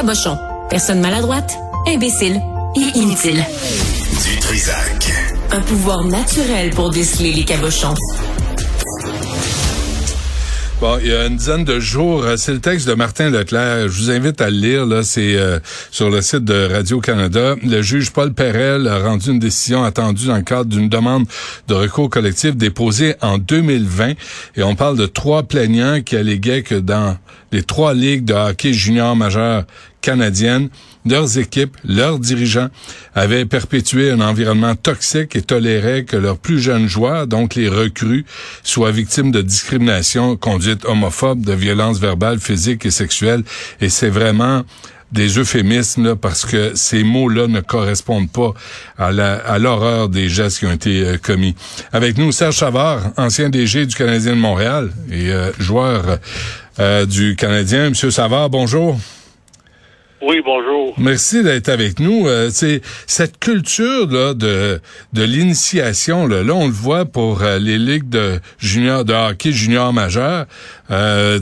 cabochon, personne maladroite, imbécile et inutile. Du Trizac. Un pouvoir naturel pour déceler les cabochons. Bon, il y a une dizaine de jours, c'est le texte de Martin Leclerc. Je vous invite à le lire, là, c'est sur le site de Radio-Canada. Le juge Paul Perrel a rendu une décision attendue dans le cadre d'une demande de recours collectif déposée en 2020. Et on parle de 3 plaignants qui alléguaient que dans les 3 ligues de hockey junior majeures canadiennes, leurs équipes, leurs dirigeants avaient perpétué un environnement toxique et toléraient que leurs plus jeunes joueurs, donc les recrues, soient victimes de discrimination, conduite homophobe, de violences verbales, physiques et sexuelles. Et c'est vraiment des euphémismes, là, parce que ces mots-là ne correspondent pas à l'horreur des gestes qui ont été commis. Avec nous, Serge Savard, ancien DG du Canadien de Montréal et joueur du Canadien. Monsieur Savard, bonjour. Oui, bonjour. Merci d'être avec nous. C'est cette culture là de l'initiation là on le voit pour les ligues de junior de hockey junior majeur. Tu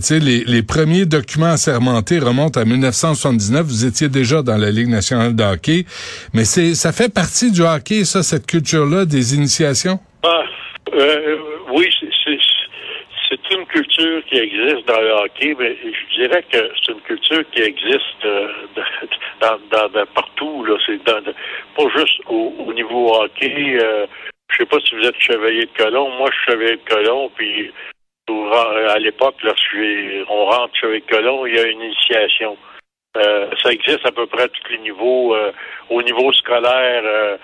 sais les premiers documents assermentés remontent à 1979, vous étiez déjà dans la Ligue nationale de hockey, mais ça fait partie du hockey ça cette culture là des initiations. Oui, c'est une culture qui existe dans le hockey, mais je dirais que c'est une culture qui existe dans partout. Là. C'est pas juste au niveau hockey. Je sais pas si vous êtes Chevalier-de-Colomb. Moi, je suis Chevalier-de-Colomb. Puis à l'époque, on rentre Chevalier-de-Colomb, il y a une initiation. Ça existe à peu près à tous les niveaux. Au niveau scolaire,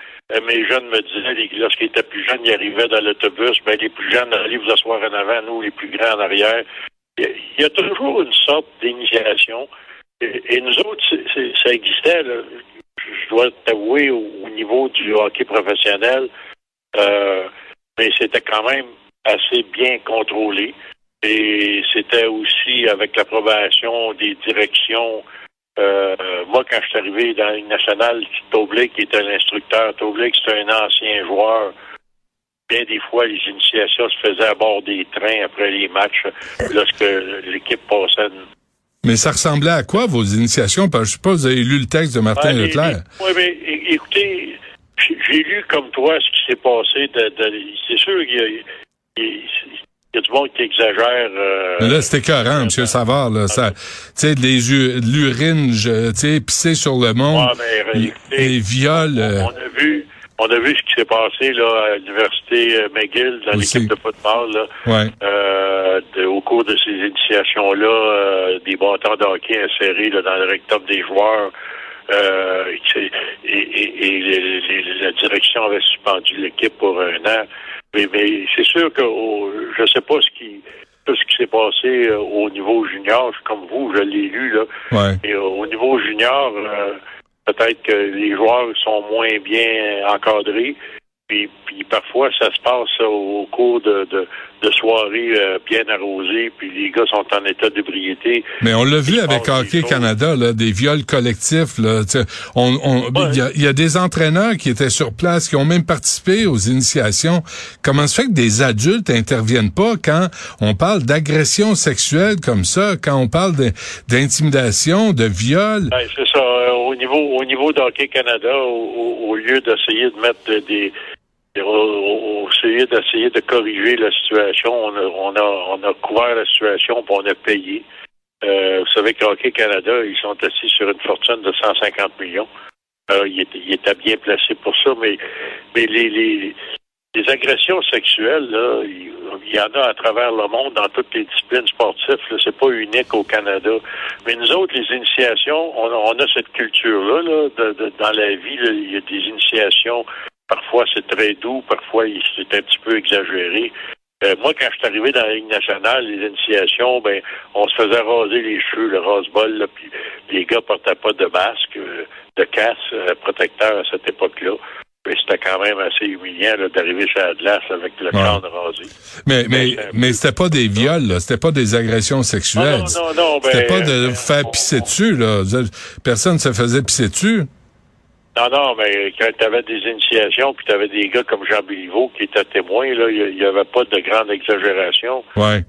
mes jeunes me disaient, lorsqu'ils étaient plus jeunes, ils arrivaient dans l'autobus, ben les plus jeunes, allez vous asseoir en avant, nous, les plus grands en arrière. Il y a toujours une sorte d'initiation. Et nous autres, ça existait, là. Je dois t'avouer, au niveau du hockey professionnel, mais c'était quand même assez bien contrôlé. Et c'était aussi avec l'approbation des directions. Moi, quand je suis arrivé dans la Ligue nationale, Taubley, qui était l'instructeur, Taubley, c'était un ancien joueur. Bien des fois, les initiations se faisaient à bord des trains après les matchs, lorsque l'équipe passait. Mais ça ressemblait à quoi, vos initiations? Parce que je sais pas, vous avez lu le texte de Martin Leclerc. Oui, mais écoutez, j'ai lu comme toi ce qui s'est passé. C'est sûr qu'il y a du monde qui exagère. Mais là, c'est écœurant, M. Savard. Là, ça, tu sais, de l'urine, tu sais, pisser sur le monde, les viols. On a vu ce qui s'est passé là à l'université McGill dans l'équipe de football. Là, ouais. Au cours de ces initiations là, des bâtons de hockey insérés là, dans le rectum des joueurs. La direction avait suspendu l'équipe pour un an. Mais c'est sûr que je sais pas tout ce qui s'est passé au niveau junior. Comme vous, je l'ai lu là. Ouais. Et au niveau junior, peut-être que les joueurs sont moins bien encadrés. Puis parfois ça se passe au cours de soirées bien arrosées, puis les gars sont en état d'ébriété. Mais on l'a vu avec Hockey Canada, là, des viols collectifs. Il y a des entraîneurs qui étaient sur place, qui ont même participé aux initiations. Comment se fait que des adultes n'interviennent pas quand on parle d'agression sexuelle comme ça, quand on parle d'intimidation, de viol? Ouais, c'est ça. Au niveau d'Hockey Canada, au lieu d'essayer de mettre d'essayer de corriger la situation, on a couvert la situation puis on a payé. Vous savez que Hockey Canada, ils sont assis sur une fortune de 150 millions. Il était bien placé pour ça, mais les agressions sexuelles, là, il y en a à travers le monde dans toutes les disciplines sportives. Là, c'est pas unique au Canada. Mais nous autres, les initiations, on a cette culture-là là, dans la vie. Là, il y a des initiations. Parfois, c'est très doux. Parfois, c'est un petit peu exagéré. Moi, quand je suis arrivé dans la Ligue nationale, les initiations, ben, on se faisait raser les cheveux, le rase-bol, là, puis les gars portaient pas de masque, de casse, protecteur à cette époque-là. Mais c'était quand même assez humiliant là, d'arriver chez Atlas avec le crâne rasé. Mais c'était pas des viols, là, c'était pas des agressions sexuelles. Non. C'était pas de faire pisser dessus, là. Personne se faisait pisser dessus. Non, mais quand t'avais des initiations, puis t'avais des gars comme Jean Béliveau qui étaient témoins, là, il y avait pas de grande exagération. Ouais.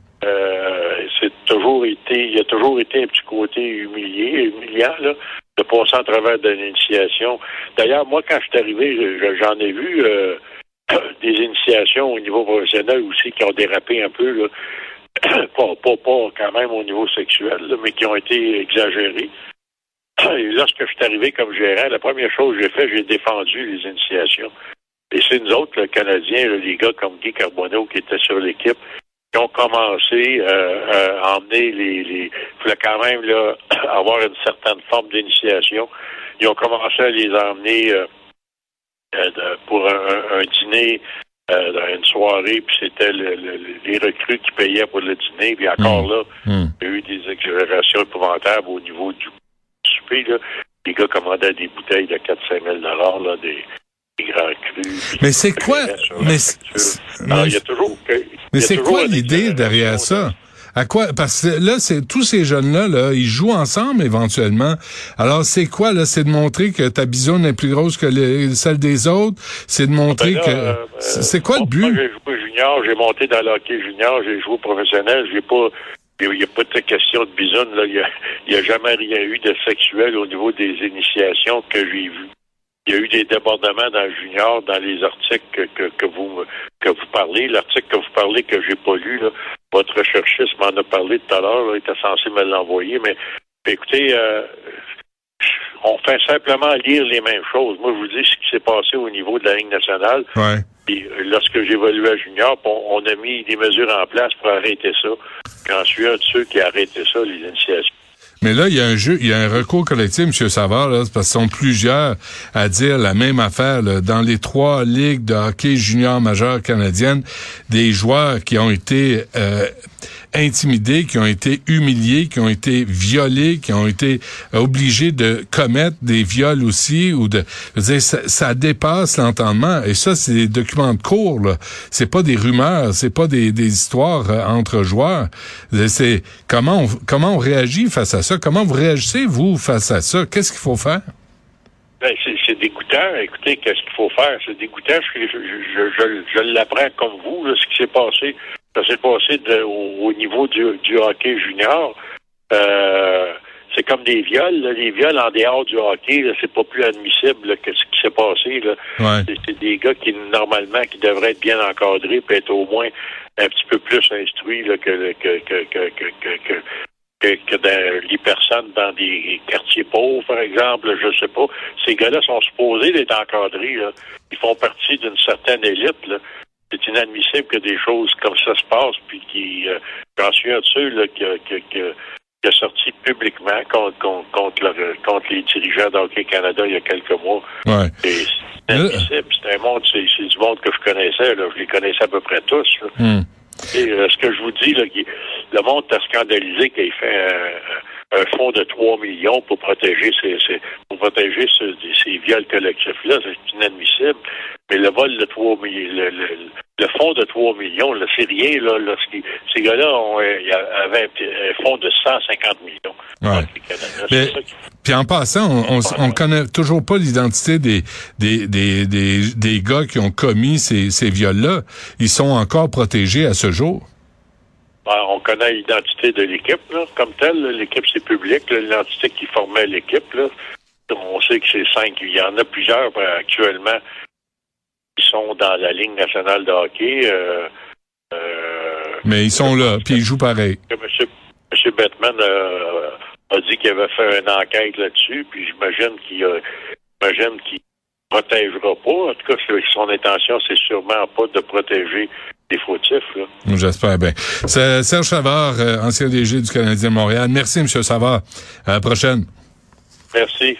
il a toujours été un petit côté humiliant, là, de passer à travers de l'initiation. D'ailleurs, moi, quand je suis arrivé, j'en ai vu des initiations au niveau professionnel aussi qui ont dérapé un peu, là. pas quand même au niveau sexuel, là, mais qui ont été exagérées. Et lorsque je suis arrivé comme gérant, la première chose que j'ai fait, j'ai défendu les initiations. Et c'est nous autres, le Canadien, les gars comme Guy Carbonneau qui étaient sur l'équipe, qui ont commencé à emmener les... Il fallait quand même là, avoir une certaine forme d'initiation. Ils ont commencé à les emmener pour un dîner, une soirée, puis c'était les recrues qui payaient pour le dîner. Puis encore là, il y a eu des exagérations épouvantables au niveau du souper. Là. Les gars commandaient des bouteilles de 4-5 000 $ là, des grands crus. Mais c'est quoi? Mais c'est quoi l'idée derrière ça? À quoi? Parce que là, c'est tous ces jeunes-là, là, ils jouent ensemble éventuellement. Alors, c'est quoi, là? C'est de montrer que ta bisoune est plus grosse que celle des autres? C'est de montrer c'est quoi le but? Moi, j'ai joué junior, j'ai monté dans le hockey junior, j'ai joué professionnel, il n'y a pas de question de bisoune, là. Il n'y a jamais rien eu de sexuel au niveau des initiations que j'ai vues. Il y a eu des débordements dans le junior, dans les articles que vous parlez. L'article que vous parlez, que j'ai pas lu, là, votre recherchiste m'en a parlé tout à l'heure, là, il était censé me l'envoyer, mais écoutez, on fait simplement lire les mêmes choses. Moi, je vous dis ce qui s'est passé au niveau de la Ligue nationale. Ouais. Puis, lorsque j'évoluais à junior, on a mis des mesures en place pour arrêter ça. Quand je suis un de ceux qui a arrêté ça, les initiations. Mais là, il y a un recours collectif, M. Savard, là, parce qu'ils sont plusieurs à dire la même affaire, là, dans les 3 ligues de hockey junior majeure canadienne, des joueurs qui ont été intimidés, qui ont été humiliés, qui ont été violés, qui ont été obligés de commettre des viols aussi, ou de, je veux dire, ça dépasse l'entendement. Et ça, c'est des documents de cours, là. C'est pas des rumeurs, c'est pas des histoires entre joueurs. C'est comment on réagit face à ça? Comment vous réagissez, vous, face à ça? Qu'est-ce qu'il faut faire? Ben, c'est dégoûtant. Écoutez, qu'est-ce qu'il faut faire? C'est dégoûtant. Je l'apprends comme vous, là, ce qui s'est passé. Ça s'est passé au niveau du hockey junior. C'est comme des viols. Là. Les viols en dehors du hockey, là, c'est pas plus admissible là, que ce qui s'est passé. Là. Ouais. C'est des gars qui, normalement, qui devraient être bien encadrés et être au moins un petit peu plus instruits là, que les personnes dans des quartiers pauvres, par exemple, je sais pas. Ces gars-là sont supposés d'être encadrés, là. Ils font partie d'une certaine élite, là. C'est inadmissible que des choses comme ça se passent, puis qui, j'en suis un de ceux, là, qui a sorti publiquement contre les dirigeants d'Hockey Canada il y a quelques mois. Ouais. Et c'est inadmissible. C'est un monde, c'est du monde que je connaissais, là. Je les connaissais à peu près tous, là. Et, ce que je vous dis, là, le monde t'a scandalisé qu'il fait un fonds de 3 millions pour protéger ces viols collectifs-là. C'est inadmissible. Mais le vol de 3 millions, le fonds de 3 millions, là, c'est rien. Là, ces gars-là avaient un fonds de 150 millions. Ouais. Mais, puis en passant, on connaît toujours pas l'identité des gars qui ont commis ces viols-là. Ils sont encore protégés à ce jour. Ben, on connaît l'identité de l'équipe, là, comme telle. Là, l'équipe, c'est public. Là, l'identité qui formait l'équipe, là, on sait que c'est 5. Il y en a plusieurs actuellement qui sont dans la Ligue nationale de hockey. Mais ils sont là, puis ils jouent pareil. M. Bettman a dit qu'il avait fait une enquête là-dessus, puis j'imagine qu'il protégera pas. En tout cas, son intention, c'est sûrement pas de protéger des fautifs, là. J'espère bien. C'est Serge Savard, ancien DG du Canadien de Montréal. Merci, M. Savard. À la prochaine. Merci.